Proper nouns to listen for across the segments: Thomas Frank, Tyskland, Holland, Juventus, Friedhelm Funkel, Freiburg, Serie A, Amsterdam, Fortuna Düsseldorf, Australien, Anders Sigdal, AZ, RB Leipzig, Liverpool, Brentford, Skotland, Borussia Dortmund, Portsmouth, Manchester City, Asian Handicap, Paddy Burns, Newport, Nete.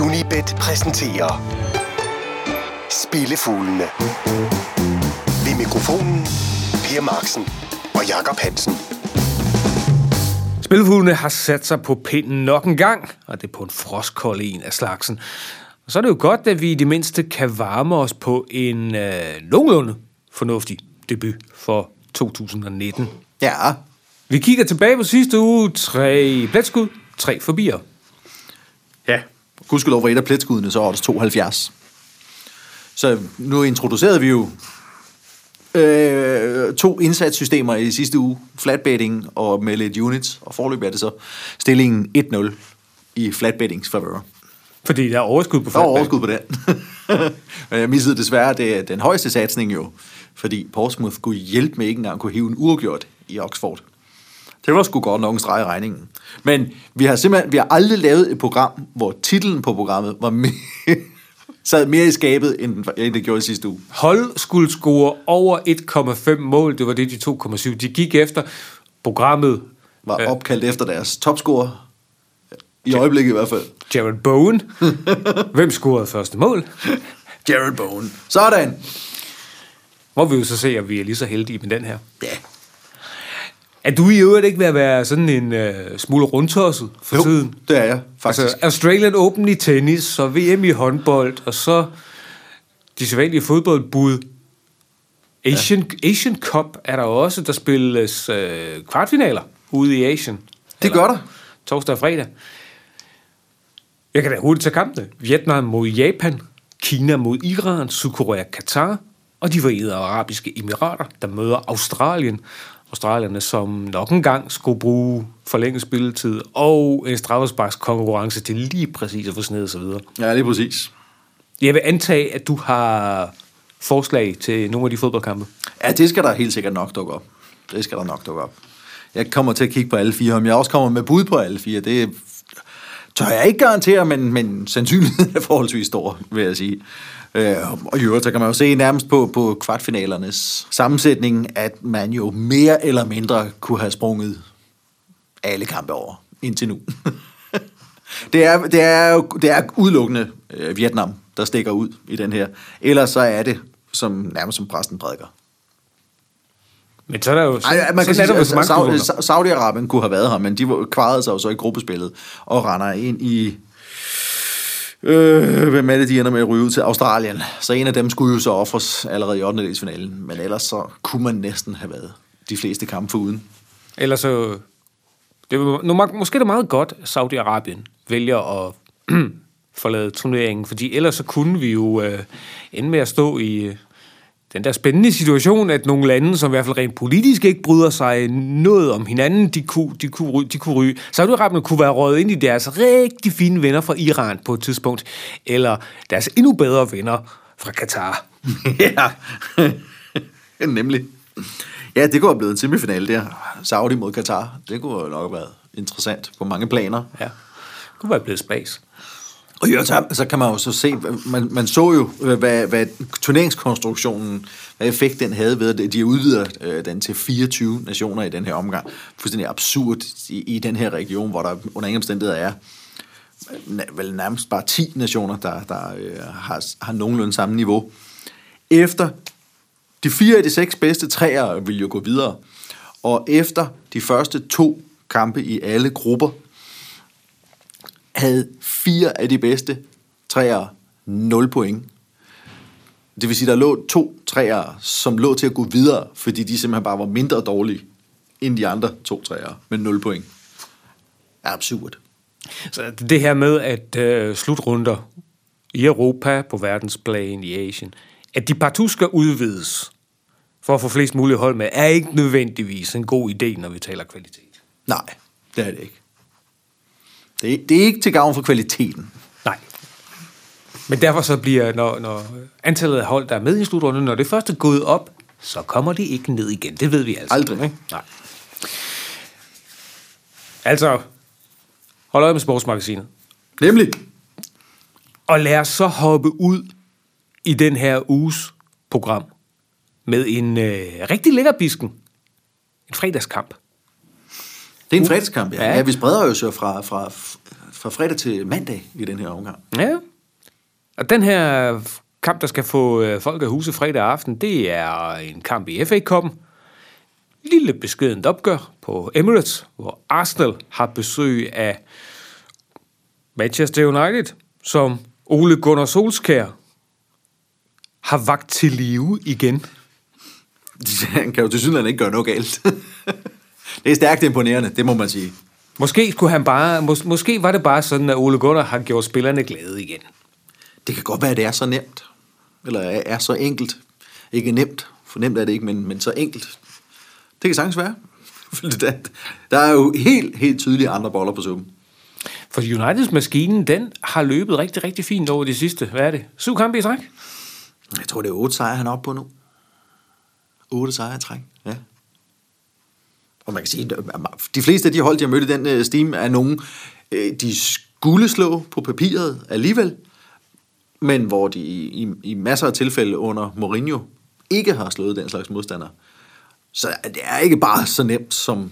Unibet præsenterer Spillefuglene. Ved mikrofonen Per Marksen og Jakob Hansen. Spillefuglene har sat sig på pinden nok en gang, og det er på en frostkold en af slagsen. Og så er det jo godt, at vi i det mindste kan varme os på en nogenlunde fornuftig debut for 2019. Ja. Vi kigger tilbage på sidste uge. 3 pletskud, 3 forbier. Ja, gudskelov for et af pletskudene, så var det 72. Så nu introducerede vi jo 2 indsatssystemer i sidste uge. Flatbaiting og Mallet Units. Og forløbet er det så stillingen 1-0 i Flatbaitings favør. Fordi der er overskud på flatbaiting. Der er overskud på den. Men jeg missede desværre den højeste satsning jo. Fordi Portsmouth kunne hjælpe med ikke engang kunne hive en uafgjort i Oxford. Det var sgu godt nok en streg i regningen. Men vi har aldrig lavet et program, hvor titlen på programmet var sad mere i skabet, end det gjorde i sidste uge. Hold skulle score over 1,5 mål. Det var det, de 2,7. De gik efter. Programmet var opkaldt efter deres topscorer. I øjeblikket i hvert fald. Jared Bone. Hvem scorede første mål? Jared Bone. Sådan. Må vi jo så se, om vi er lige så heldige med den her. Ja. Er du i øvrigt ikke ved at være sådan en smule rundtosset for tiden? Det er jeg, faktisk. Altså, Australien Open i tennis, så VM i håndbold, og så de sædvanlige fodboldbud. Asian Cup er der også, der spilles kvartfinaler ude i Asien. Det gør der. Torsdag og fredag. Jeg kan da hurtigt tage kampene. Vietnam mod Japan, Kina mod Iran, Sydkorea, Katar og de Forenede Arabiske Emirater, der møder Australien. Australierne, som nok engang skulle bruge forlænget spilletid og en straffesparkskonkurrence til lige præcis at få snedet sig videre. Ja, lige præcis. Jeg vil antage, at du har forslag til nogle af de fodboldkampe. Ja, det skal der helt sikkert nok dukke op. Jeg kommer til at kigge på alle 4, om jeg også kommer med bud på alle 4. Det tør jeg ikke garantere, men sandsynligheden er forholdsvis stor, vil jeg sige. Og i øvrigt, så kan man jo se nærmest på kvartfinalernes sammensætning, at man jo mere eller mindre kunne have sprunget alle kampe over indtil nu. Det er udelukkende Vietnam, der stikker ud i den her. Ellers så er det nærmest som præsten prædiker. Men så er der jo... Saudi-Arabien kunne have været her, men de kvarede sig jo så i gruppespillet og render ind i... hvem er det, de ender med at ryge ud til? Australien. Så en af dem skulle jo så offres allerede i 8. delsfinalen. Men ellers så kunne man næsten have været de fleste kampe foruden. Ellers så... Måske er det meget godt, at Saudi-Arabien vælger at forlade turneringen, fordi ellers så kunne vi jo ende med at stå i den der spændende situation, at nogle lande, som i hvert fald rent politisk ikke bryder sig noget om hinanden, de kunne ryge. Saudi-Arabien kunne være røget ind i deres rigtig fine venner fra Iran på et tidspunkt, eller deres endnu bedre venner fra Katar. Ja, nemlig. Ja, det kunne have blevet en semifinale der. Saudi mod Katar. Det kunne jo nok have været interessant på mange planer. Ja, det kunne være blevet spas. Og så kan man jo så se, man så jo, hvad turneringskonstruktionen, hvad effekt den havde ved, at de udvider den til 24 nationer i den her omgang. Fuldstændig absurd i den her region, hvor der under ingen omstændigheder er vel nærmest bare 10 nationer, der har nogenlunde samme niveau. Efter de 4 af de 6 bedste treer vil jo gå videre, og efter de første 2 kampe i alle grupper, havde 4 af de bedste træer 0 point. Det vil sige, der lå 2 træer, som lå til at gå videre, fordi de simpelthen bare var mindre dårlige end de andre 2 træer med 0 point. Absurd. Så det her med, at slutrunder i Europa, på verdensplan, i Asien, at de partout skal udvides for at få flest mulige hold med, er ikke nødvendigvis en god idé, når vi taler kvalitet. Nej, det er det ikke. Det er ikke til gavn for kvaliteten. Nej. Men derfor så bliver, når antallet af hold, der er med i slutrunden, når det første er gået op, så kommer de ikke ned igen. Det ved vi altså. Aldrig. Ikke? Nej. Altså, hold øje med sportsmagasinet. Nemlig. Og lad os så hoppe ud i den her uges program med en rigtig lækkerbisken. En fredagskamp. Det er en fredagskamp, ja. Ja. Vi spreder jo så fra fredag til mandag i den her omgang. Ja. Og den her kamp, der skal få folk af huse fredag aften, det er en kamp i FA-cuppen. Lille beskedent opgør på Emirates, hvor Arsenal har besøg af Manchester United, som Ole Gunnar Solskjær har vagt til live igen. Han kan jo til synligheden ikke gøre noget galt. Det er stærkt imponerende, det må man sige. Måske var det bare sådan, at Ole Gunnar har gjort spillerne glade igen. Det kan godt være, at det er så nemt. Eller er så enkelt. Ikke nemt, for nemt er det ikke, men så enkelt. Det kan sagtens være. Der er jo helt, helt tydelige andre boller på suppen. For Uniteds maskinen, den har løbet rigtig, rigtig fint over de sidste, hvad er det, 7 kampe i træk? Jeg tror, det er 8 sejre, han er oppe på nu. 8 sejre i træk, ja. Og man kan sige, de fleste af de hold, de har mødt i den steam, er nogen, de skulle slå på papiret alligevel, men hvor de i masser af tilfælde under Mourinho ikke har slået den slags modstandere. Så det er ikke bare så nemt, som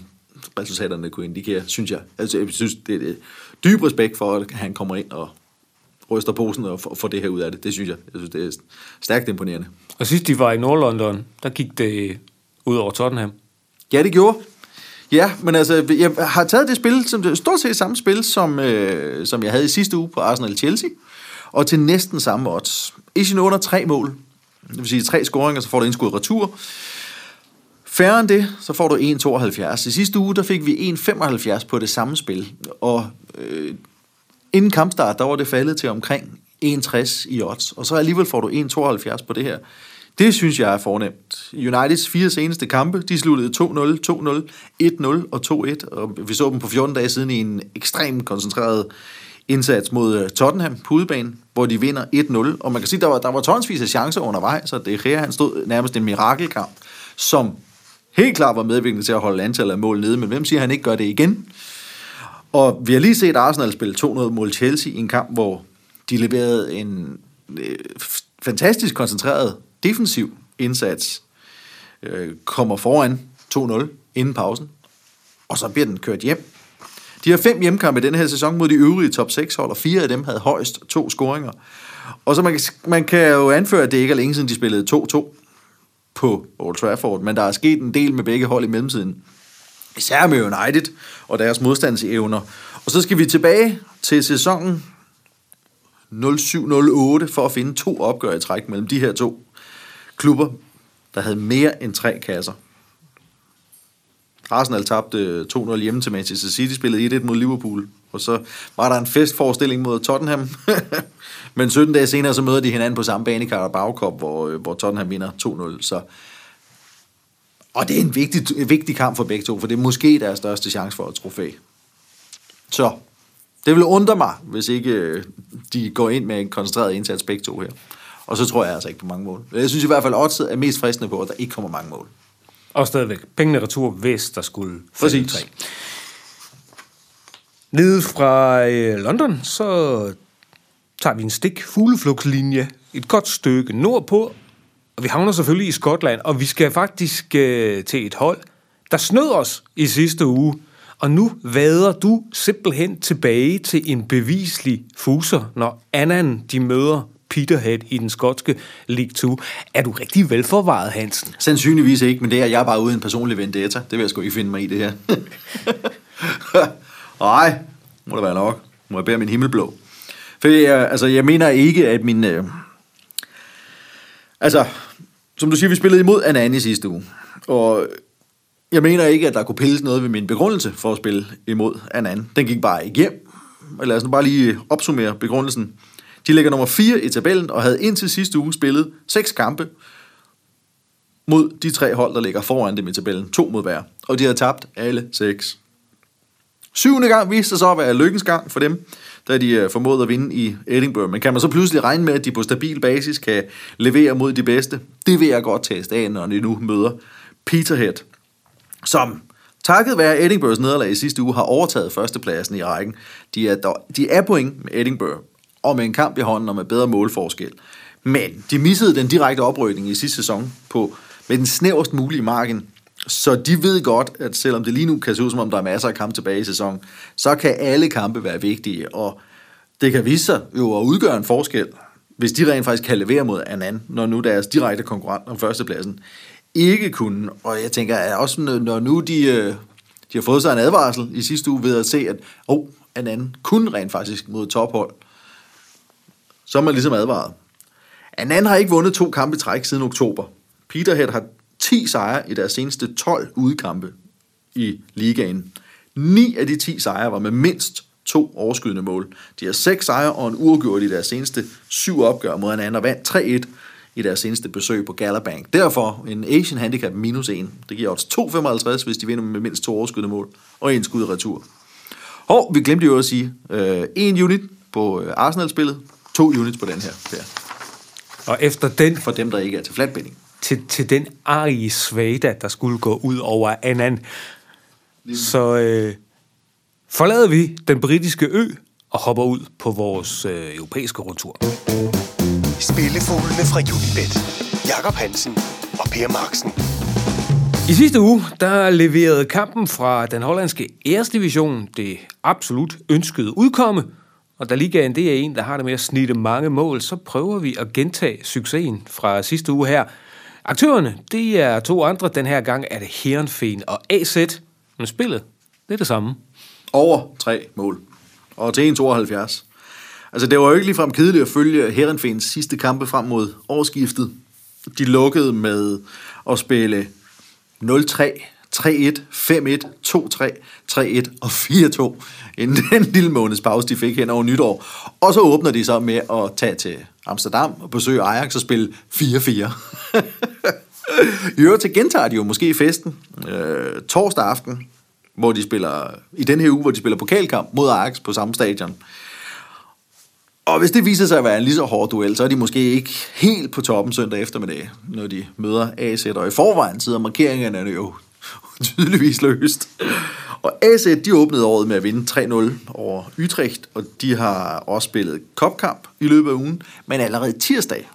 resultaterne kunne indikere, synes jeg. Altså, jeg synes, det er dyb respekt for, at han kommer ind og ryster posen og får det her ud af det. Det synes jeg. Jeg synes, det er stærkt imponerende. Og sidst de var i Nordlondon, der gik det ud over Tottenham. Ja, det gjorde. Ja, men altså, jeg har taget det spil, som stort set samme spil, som jeg havde i sidste uge på Arsenal-Chelsea, og til næsten samme odds. Asian under 3 mål, det vil sige 3 scoringer, så får du indskud retur. Færre end det, så får du 1,72. I sidste uge, der fik vi 1,75 på det samme spil, og inden kampstart, der var det faldet til omkring 1,60 i odds, og så alligevel får du 1,72 på det her. Det synes jeg er fornemt. Uniteds 4 seneste kampe, de sluttede 2-0, 2-0, 1-0 og 2-1, og vi så dem på 14 dage siden i en ekstremt koncentreret indsats mod Tottenham på udebane, hvor de vinder 1-0, og man kan sige, der var tonsvis af chancer undervejs, så det her, han stod nærmest en mirakelkamp, som helt klart var medvirkende til at holde antallet af mål nede, men hvem siger, han ikke gør det igen? Og vi har lige set Arsenal spille 2-0 mod Chelsea i en kamp, hvor de leverede en fantastisk koncentreret defensiv indsats, kommer foran 2-0 inden pausen, og så bliver den kørt hjem. De har 5 hjemmekampe i denne her sæson mod de øvrige top 6 hold, og 4 af dem havde højst 2 scoringer. Og så man kan jo anføre, at det ikke er længe siden, de spillede 2-2 på Old Trafford, men der er sket en del med begge hold i mellemtiden. Især med United og deres modstandsevner. Og så skal vi tilbage til sæsonen 07-08 for at finde 2 opgør i træk mellem de her 2 klubber, der havde mere end 3 kasser. Arsenal tabte 2-0 hjemme til Manchester City, spillede 1-1 mod Liverpool, og så var der en festforestilling mod Tottenham, men 17 dage senere så møder de hinanden på samme bane i Carabao Cup, hvor Tottenham vinder 2-0, så. Og det er en vigtig kamp for begge to, for det er måske deres største chance for et trofæ. Så det vil undre mig, hvis ikke de går ind med en koncentreret indsats begge to her. Og så tror jeg altså ikke på mange mål. Jeg synes i hvert fald, at oddset er mest fristende på, at der ikke kommer mange mål. Og stadigvæk. Pengene retur, hvis der skulle falde 3. Nede fra London, så tager vi en stik fugleflugtslinje et godt stykke nordpå. Og vi havner selvfølgelig i Skotland, og vi skal faktisk til et hold, der snød os i sidste uge. Og nu vader du simpelthen tilbage til en bevislig fuser, når Annan de møder Peterhead i den skotske League 2. Er du rigtig velforvaret, Hansen? Sandsynligvis ikke, men det er jeg bare ude en personlig vendetta. Det vil jeg sgu ikke finde mig i, det her. Nej, må det være nok. Må jeg bære min himmelblå? For jeg mener ikke, at min... som du siger, vi spillede imod Anani sidste uge. Og jeg mener ikke, at der kunne pilles noget ved min begrundelse for at spille imod Anani. Den gik bare ikke hjem. Lad os nu bare lige opsummere begrundelsen. De ligger nummer 4 i tabellen og havde indtil sidste uge spillet 6 kampe mod de 3 hold, der ligger foran dem i tabellen. 2 mod hver. Og de havde tabt alle 6. 7. gang viste sig så at være lykkens gang for dem, da de formåede at vinde i Edinburgh. Men kan man så pludselig regne med, at de på stabil basis kan levere mod de bedste? Det vil jeg godt teste af, når de nu møder Peterhead, som takket være Edinburghs nederlag i sidste uge har overtaget førstepladsen i rækken. De er point med Edinburgh, og med en kamp i hånden og med bedre målforskel. Men de missede den direkte oprykning i sidste sæson med den snæverst mulige margin, Så de ved godt, at selvom det lige nu kan se ud, som om der er masser af kampe tilbage i sæsonen, så kan alle kampe være vigtige, og det kan vise sig jo at udgøre en forskel, hvis de rent faktisk kan levere mod hinanden, når nu deres direkte konkurrent om førstepladsen ikke kunne. Og jeg tænker, at også når nu de har fået sig en advarsel i sidste uge ved at se, at hinanden kunne rent faktisk mod tophold, så er man ligesom advaret. Hinanden har ikke vundet 2 kampe i træk siden oktober. Peterhead har 10 sejre i deres seneste 12 udkampe i ligaen. 9 af de 10 sejre var med mindst 2 overskydende mål. De har 6 sejre og en uafgjort i deres seneste 7 opgør mod hinanden, og vandt 3-1 i deres seneste besøg på Gallagher. Derfor en Asian Handicap -1. Det giver odds 2,55, hvis de vinder med mindst 2 overskydende mål og 1 skud i retur. Og vi glemte jo at sige 1 unit på Arsenal-spillet, 2 units på den her. Der. Og efter den... For dem, der ikke er til flatbinding. Til den arige svada, der skulle gå ud over Annan. Så forlader vi den britiske ø og hopper ud på vores europæiske rundtur. Spillefuglene fra Unibet. Jakob Hansen og Per Marksen. I sidste uge, der leverede kampen fra den hollandske æresdivision det absolut ønskede udkomme. Og da ligaen det er en, der har det med at snitte mange mål, så prøver vi at gentage succesen fra sidste uge her. Aktørerne, det er 2 andre. Den her gang er det Heerenveen og AZ. Men spillet, det er det samme. Over 3 mål. Og til 1,72. Altså, det var jo ikke ligefrem kedeligt at følge Heerenveens sidste kampe frem mod årsskiftet. De lukkede med at spille 0-3, 3-1, 5-1, 2-3, 3-1 og 4-2 inden den lille måneds pause, de fik hen over nytår. Og så åbner de så med at tage til Amsterdam og besøge Ajax og spille 4-4. I øvrigt til gentager de jo måske festen torsdag aften, hvor de spiller, i den her uge, hvor de spiller pokalkamp mod Ajax på samme stadion. Og hvis det viser sig at være en lige så hård duel, så er de måske ikke helt på toppen søndag eftermiddag, når de møder AZ. Og i forvejen sidder markeringerne er jo tydeligvis løst. Og AZ, de åbnede året med at vinde 3-0 over Utrecht, og de har også spillet cupkamp i løbet af ugen, men allerede tirsdag,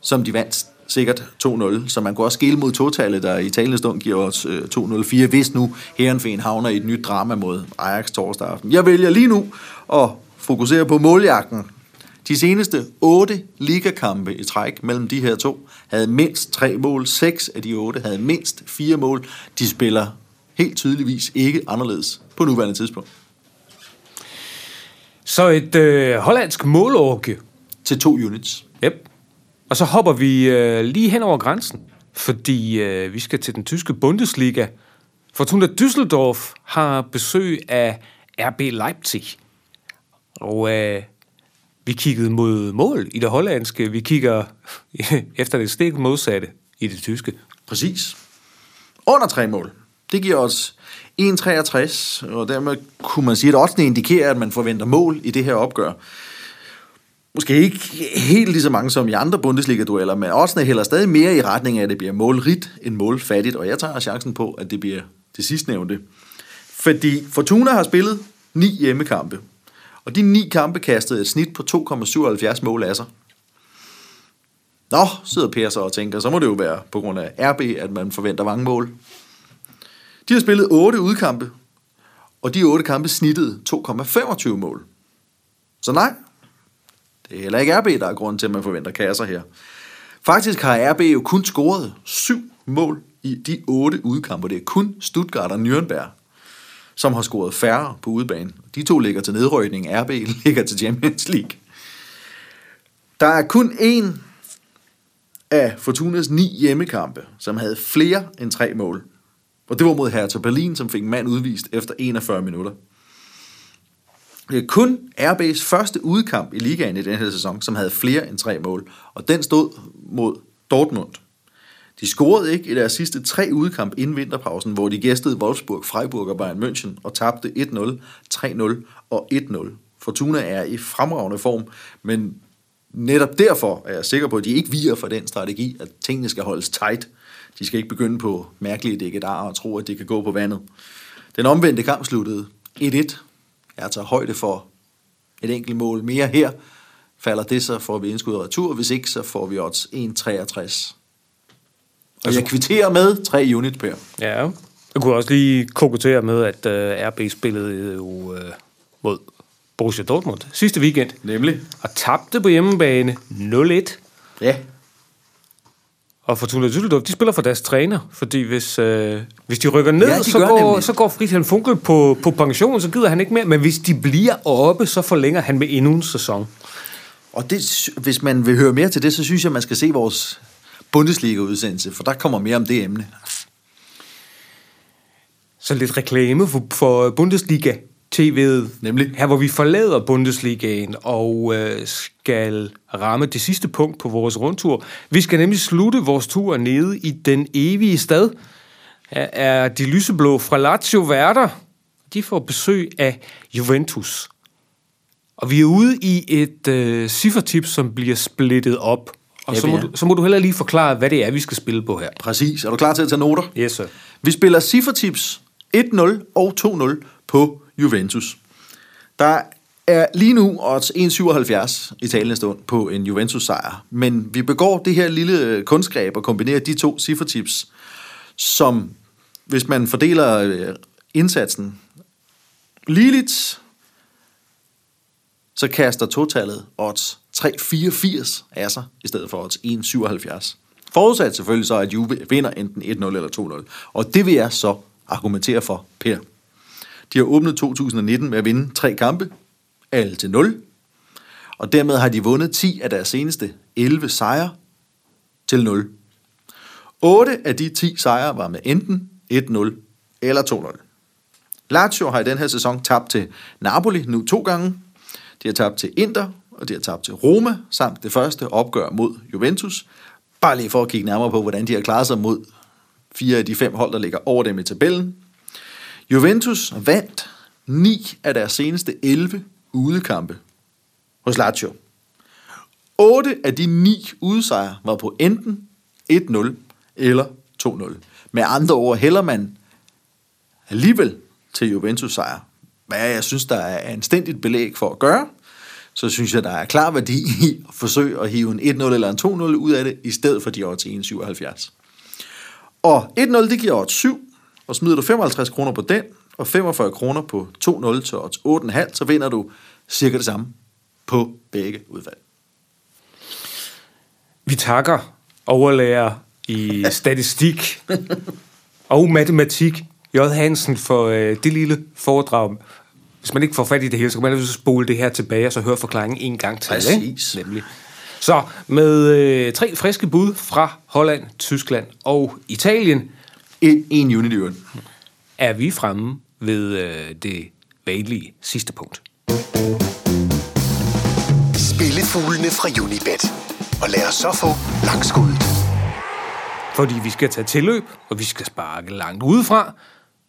som de vandt sikkert 2-0, så man kunne også skille mod totallet, der i talende stund giver os 2-0-4, hvis nu Heerenveen havner i et nyt drama mod Ajax torsdag aften. Jeg vælger lige nu at fokusere på måljagten. De seneste 8 ligakampe i træk mellem de her 2 havde mindst 3 mål. 6 af de 8 havde mindst 4 mål. De spiller helt tydeligvis ikke anderledes på nuværende tidspunkt. Så et hollandsk målorke til 2 units. Yep. Og så hopper vi lige hen over grænsen, fordi vi skal til den tyske Bundesliga. Fortuna Düsseldorf har besøg af RB Leipzig. Og vi kiggede mod mål i det hollandske. Vi kigger efter det stik modsatte i det tyske. Præcis. Under 3 mål. Det giver os 1,63, og dermed kunne man sige, at oddsene indikerer, at man forventer mål i det her opgør. Måske ikke helt lige så mange som i andre Bundesliga-dueller, men oddsene hælder stadig mere i retning af, at det bliver målrigt end målfattigt, og jeg tager chancen på, at det bliver det sidstnævnte. Fordi Fortuna har spillet 9 hjemmekampe. Og de 9 kampe kastede et snit på 2,77 mål af sig. Nå, sidder Per så og tænker, så må det jo være på grund af RB, at man forventer mange mål. De har spillet 8 udkampe, og de 8 kampe snittede 2,25 mål. Så nej, det er heller ikke RB, der er grunden til, at man forventer kasser her. Faktisk har RB jo kun scoret 7 mål i de 8 udkampe. Det er kun Stuttgart og Nürnberg, som har scoret færre på udebane. De 2 ligger til nedrykning, RB ligger til Champions League. Der er kun 1 af Fortunas 9 hjemmekampe, som havde flere end 3 mål. Og det var mod Hertha Berlin, som fik en mand udvist efter 41 minutter. Det er kun RB's første udkamp i ligaen i den her sæson, som havde flere end 3 mål. Og den stod mod Dortmund. De scorede ikke i deres sidste 3 udkamp inden vinterpausen, hvor de gæstede Wolfsburg, Freiburg og Bayern München og tabte 1-0, 3-0 og 1-0. Fortuna er i fremragende form, men netop derfor er jeg sikker på, at de ikke viger fra den strategi, at tingene skal holdes tight. De skal ikke begynde på mærkelige dækkedarer og tro, at det kan gå på vandet. Den omvendte kamp sluttede 1-1. Jeg tager højde for et enkelt mål mere her. Falder det, så får vi indskud og retur. Hvis ikke, så får vi odds 1,63. Altså, jeg kvitterer med 3 units, Per. Ja, jeg kunne også lige kokettere med, at RB spillede jo mod Borussia Dortmund sidste weekend. Nemlig. Og tabte på hjemmebane 0-1. Ja. Og Fortuna Düsseldorf, de spiller for deres træner, fordi hvis de rykker ned, ja, de så går Friedhelm Funkel på pension, så gider han ikke mere. Men hvis de bliver oppe, så forlænger han med endnu en sæson. Og det, hvis man vil høre mere til det, så synes jeg, man skal se vores Bundesliga-udsendelse, for der kommer mere om det emne. Så lidt reklame for Bundesliga-tv'et. Nemlig. Her, hvor vi forlader Bundesligaen og skal ramme det sidste punkt på vores rundtur. Vi skal nemlig slutte vores tur nede i den evige stad. Her er de lyseblå fra Lazio værter. De får besøg af Juventus. Og vi er ude i et ciffertip, som bliver splittet op. Og ja, så må du heller lige forklare, hvad det er, vi skal spille på her. Præcis. Er du klar til at tage noter? Yes, sir. Vi spiller ciffertips 1-0 og 2-0 på Juventus. Der er lige nu odds 1,77 i talende stund på en Juventus-sejr. Men vi begår det her lille kunstgreb og kombinerer de to ciffertips, som, hvis man fordeler indsatsen ligeligt, så kaster totallet odds 3,84 af sig, i stedet for odds 1,77. Forudsat selvfølgelig så, at Juve vinder enten 1-0 eller 2-0. Og det vil jeg så argumentere for, Per. De har åbnet 2019 med at vinde 3 kampe, alle til 0. Og dermed har de vundet 10 af deres seneste 11 sejre til 0. 8 af de 10 sejre var med enten 1-0 eller 2-0. Lazio har i den her sæson tabt til Napoli nu 2 gange. De har tabt til Inter, og de har tabt til Roma, samt det første opgør mod Juventus. Bare lige for at kigge nærmere på, hvordan de har klaret sig mod 4 af de 5 hold, der ligger over dem i tabellen. Juventus vandt 9 af deres seneste 11 udekampe hos Lazio. 8 af de 9 udesejre var på enten 1-0 eller 2-0. Med andre ord hælder man alligevel til Juventus sejr. Hvad jeg synes, der er anstændigt belæg for at gøre, så synes jeg, der er klar værdi i at forsøge at hive en 1-0 eller en 2-0 ud af det, i stedet for de odds 1,77. Og 1-0, det giver odds 7, og smider du 55 kroner på den, og 45 kroner på 2-0 til odds 8,5, så vinder du cirka det samme på begge udfald. Vi takker overlærer i statistik og matematik, J. Hansen, for det lille foredrag. Hvis man ikke får fat i det hele, så kan man altid spole det her tilbage, og så høre forklaringen en gang til. Præcis. Ikke? Nemlig. Så med 3 friske bud fra Holland, Tyskland og Italien. En unit i øvrigt. Er vi fremme ved det vanlige sidste punkt. Spillefuglene fra Unibet. Og lad os så få langskuddet. Fordi vi skal tage tilløb, og vi skal sparke langt udefra.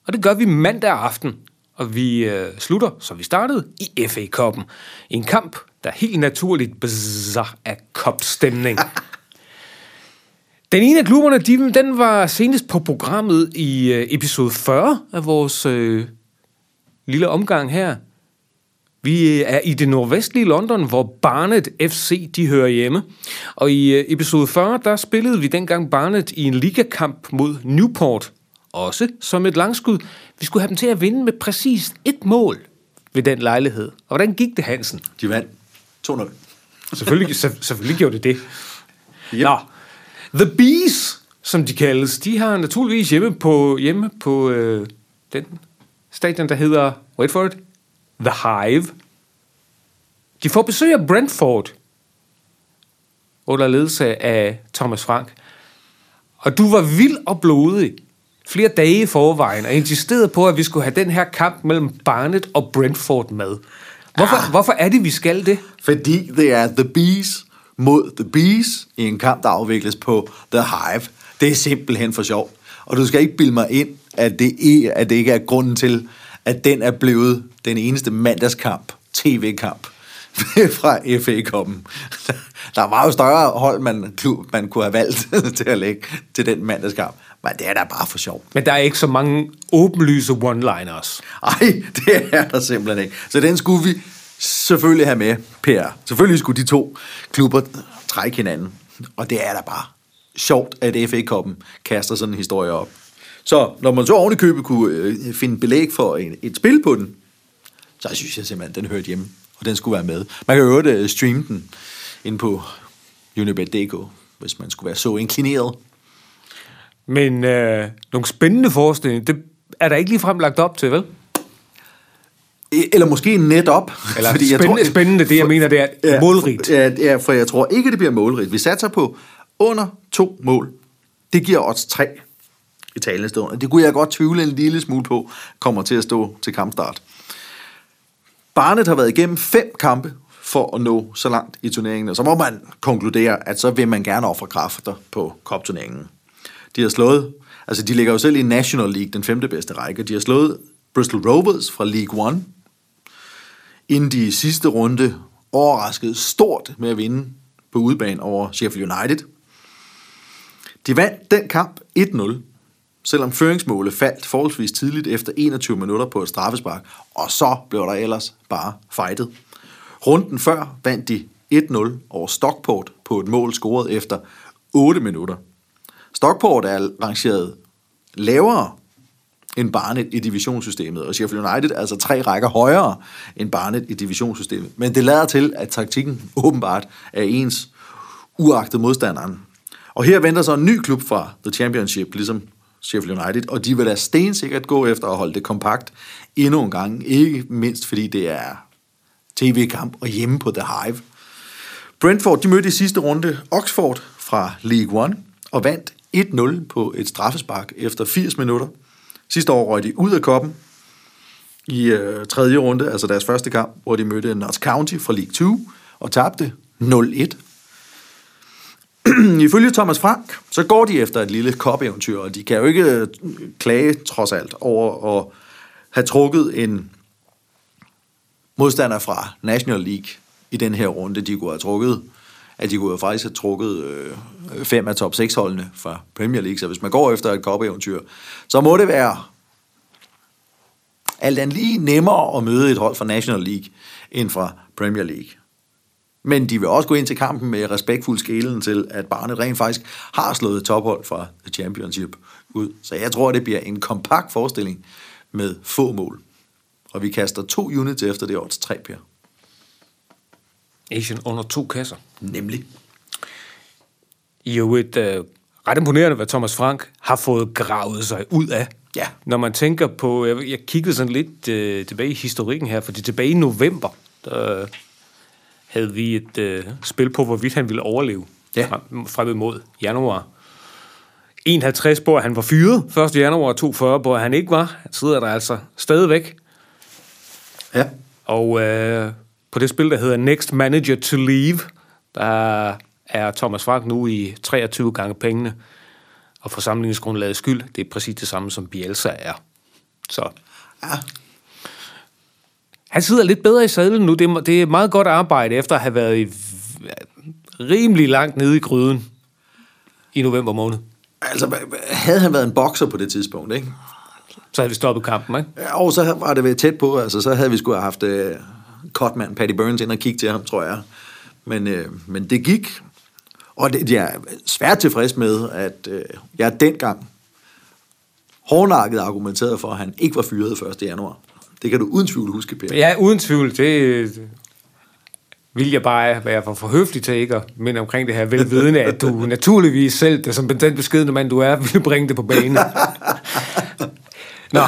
Og det gør vi mandag aften. Og vi slutter, som vi startede, i FA-koppen. En kamp, der helt naturligt bzzz af kopstemning. Den ene af klubberne, den var senest på programmet i episode 40 af vores lille omgang her. Vi er i det nordvestlige London, hvor Barnet FC, de hører hjemme. Og i episode 40, der spillede vi dengang Barnet i en ligakamp mod Newport. Også som et langskud. Vi skulle have dem til at vinde med præcis 1 mål ved den lejlighed. Og hvordan gik det, Hansen? De vandt 2-0. Selvfølgelig gjorde det. Yep. Nå, The Bees, som de kaldes, de har naturligvis hjemme på den stadion, der hedder, wait for it, The Hive. De får besøg af Brentford under ledelse af Thomas Frank. Og du var vild og blodig flere dage i forvejen, og insisterede på, at vi skulle have den her kamp mellem Barnet og Brentford med. Hvorfor er det, vi skal det? Fordi det er The Bees mod The Bees i en kamp, der afvikles på The Hive. Det er simpelthen for sjov. Og du skal ikke bilde mig ind, at det ikke er grunden til, at den er blevet den eneste mandagskamp, tv-kamp, fra FA-koppen. Der var jo større hold, man kunne have valgt til at lægge til den mandagskamp. Men det er da bare for sjov. Men der er ikke så mange åbenlyse one-liners. Ej, det er der simpelthen ikke. Så den skulle vi selvfølgelig have med, Per. Selvfølgelig skulle de to klubber trække hinanden. Og det er da bare sjovt, at FA-koppen kaster sådan en historie op. Så når man så oven i købet kunne finde belæg for et spil på den, så synes jeg simpelthen, den hørte hjemme, og den skulle være med. Man kan jo streame den ind på Unibet.dk, hvis man skulle være så inklineret. Men nogle spændende forestillinger, det er der ikke lige fremlagt op til, vel? Eller måske netop. Eller fordi spændende, det jeg mener, det er ja, målrigt. Ja, for jeg tror ikke, det bliver målrigt. Vi satser på under 2 mål. Det giver odds 3 i talende. Det kunne jeg godt tvivle en lille smule på, kommer til at stå til kampstart. Barnet har været igennem 5 kampe for at nå så langt i turneringen, og så må man konkludere, at så vil man gerne ofre kræfter på Cup-turneringen. De har slået, altså de ligger jo selv i National League, den 5. bedste række. De har slået Bristol Rovers fra League One, inden de sidste runde overraskede stort med at vinde på udebane over Sheffield United. De vandt den kamp 1-0, selvom føringsmålet faldt forholdsvis tidligt efter 21 minutter på et straffespark, og så blev der ellers bare fightet. Runden før vandt de 1-0 over Stockport på et mål scoret efter 8 minutter. Stockport er rangeret lavere end Barnet i divisionssystemet, og Sheffield United altså 3 rækker højere end Barnet i divisionssystemet. Men det lader til, at taktikken åbenbart er ens uagtet modstanderen. Og her venter så en ny klub fra The Championship, ligesom Sheffield United, og de vil da stensikkert gå efter at holde det kompakt endnu en gang. Ikke mindst fordi det er tv-kamp og hjemme på The Hive. Brentford, de mødte i sidste runde Oxford fra League One og vandt 1-0 på et straffespark efter 80 minutter. Sidste år røg de ud af koppen i 3. runde, altså deres første kamp, hvor de mødte Notts County fra League 2 og tabte 0-1. Ifølge Thomas Frank, så går de efter et lille cup-eventyr, og de kan jo ikke klage trods alt over at have trukket en modstander fra National League i den her runde. De kunne have trukket, at de kunne faktisk have trukket 5 af top 6 holdene fra Premier League. Så hvis man går efter et cup-eventyr, så må det være alt andet lige nemmere at møde et hold fra National League end fra Premier League. Men de vil også gå ind til kampen med respektfuld skelen til, at Barnet rent faktisk har slået tophold fra The Championship ud. Så jeg tror, det bliver en kompakt forestilling med få mål. Og vi kaster 2 units efter det års 3, Per. Asian under 2 kasser. Nemlig. I er jo ret imponerende, hvad Thomas Frank har fået gravet sig ud af. Ja. Når man tænker på... Jeg kiggede sådan lidt tilbage i historikken her, fordi tilbage i november, der havde vi et spil på, hvorvidt han ville overleve. Ja. Frem mod januar. 51 på, at han var fyret 1. januar, 42 på, at han ikke var. Han sidder der altså stadigvæk. Ja. Og på det spil, der hedder Next Manager to Leave, der er Thomas Frank nu i 23 gange pengene. Og for sammenligningsgrundlaget skyld, det er præcis det samme, som Bielsa er. Så. Ja. Han sidder lidt bedre i sadlen nu. Det er meget godt arbejde, efter at have været rimelig langt nede i gryden i november måned. Altså, havde han været en bokser på det tidspunkt, ikke? Så havde vi stoppet kampen, ikke? Ja, og så var det været tæt på. Altså, så havde vi sgu haft Cutman, Paddy Burns, ind og kigge til ham, tror jeg. Men det gik. Og jeg er svært tilfreds med, at jeg dengang hårdnakket argumenterede for, at han ikke var fyret 1. januar. Det kan du uden tvivl huske, Per. Ja, uden tvivl. Det vil jeg bare være for høflig til, ikke? Men omkring det her velvidende, at du naturligvis selv, det som den beskedne mand, du er, vil bringe det på banen. Nå,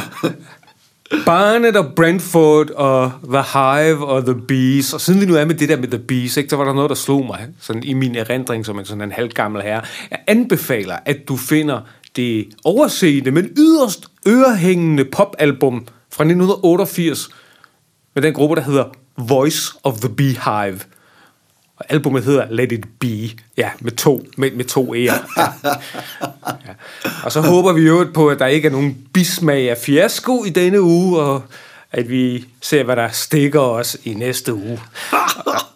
Barnet og Brentford og The Hive og The Bees, og siden vi nu er med det der med The Bees, ikke, så var der noget, der slog mig sådan i min erindring som sådan en halvgammel herre. Jeg anbefaler, at du finder det oversete, men yderst ørehængende popalbum fra 1988 med den gruppe, der hedder Voice of the Beehive. Og albumet hedder Let It Be. Ja, med to E'er. Ja. Ja. Og så håber vi jo på, at der ikke er nogen bismag af fiasko i denne uge, og at vi ser, hvad der stikker os i næste uge.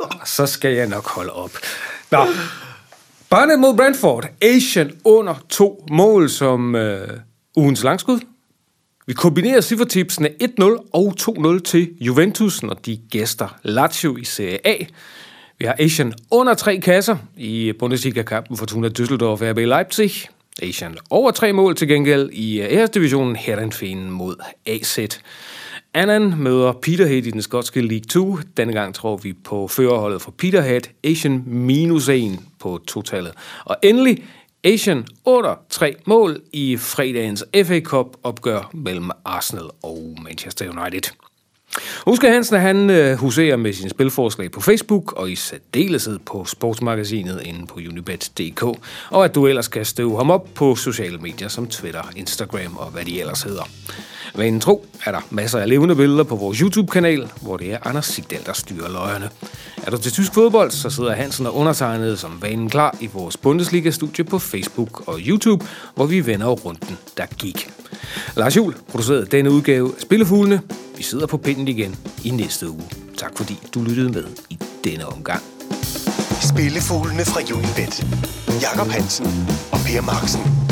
Og så skal jeg nok holde op. Nå. Barnet mod Brentford. Asian under 2 mål som ugens langskud. Vi kombinerer ciffertipsene 1-0 og 2-0 til Juventus, når de gæster Lazio i Serie A. Vi har Asian under 3 kasser i Bundesliga-kampen Fortuna Düsseldorf og RB Leipzig. Asian over 3 mål til gengæld i æresdivisionen Heerenveen mod AZ. Annan møder Peterhead i den skotske League 2. Denne gang tror vi på førerholdet for Peterhead. Asian minus 1 på totallet. Og endelig Asian under 3 mål i fredagens FA Cup opgør mellem Arsenal og Manchester United. Husker Hansen, han huserer med sine spilforslag på Facebook og i særdeleshed på sportsmagasinet inde på unibet.dk, og at du ellers kan støve ham op på sociale medier som Twitter, Instagram og hvad de ellers hedder. Vanen tro er der masser af levende billeder på vores YouTube-kanal, hvor det er Anders Sigdal, der styrer løjerne. Er du til tysk fodbold, så sidder Hansen og undertegnet som vanen klar i vores Bundesliga-studie på Facebook og YouTube, hvor vi vender runden, der gik. Lars Juhl producerede denne udgave af Spillefuglene. Vi sidder på pinden igen i næste uge. Tak fordi du lyttede med i denne omgang. Spillefuglene fra Unibet. Jakob Hansen og Per Marksen.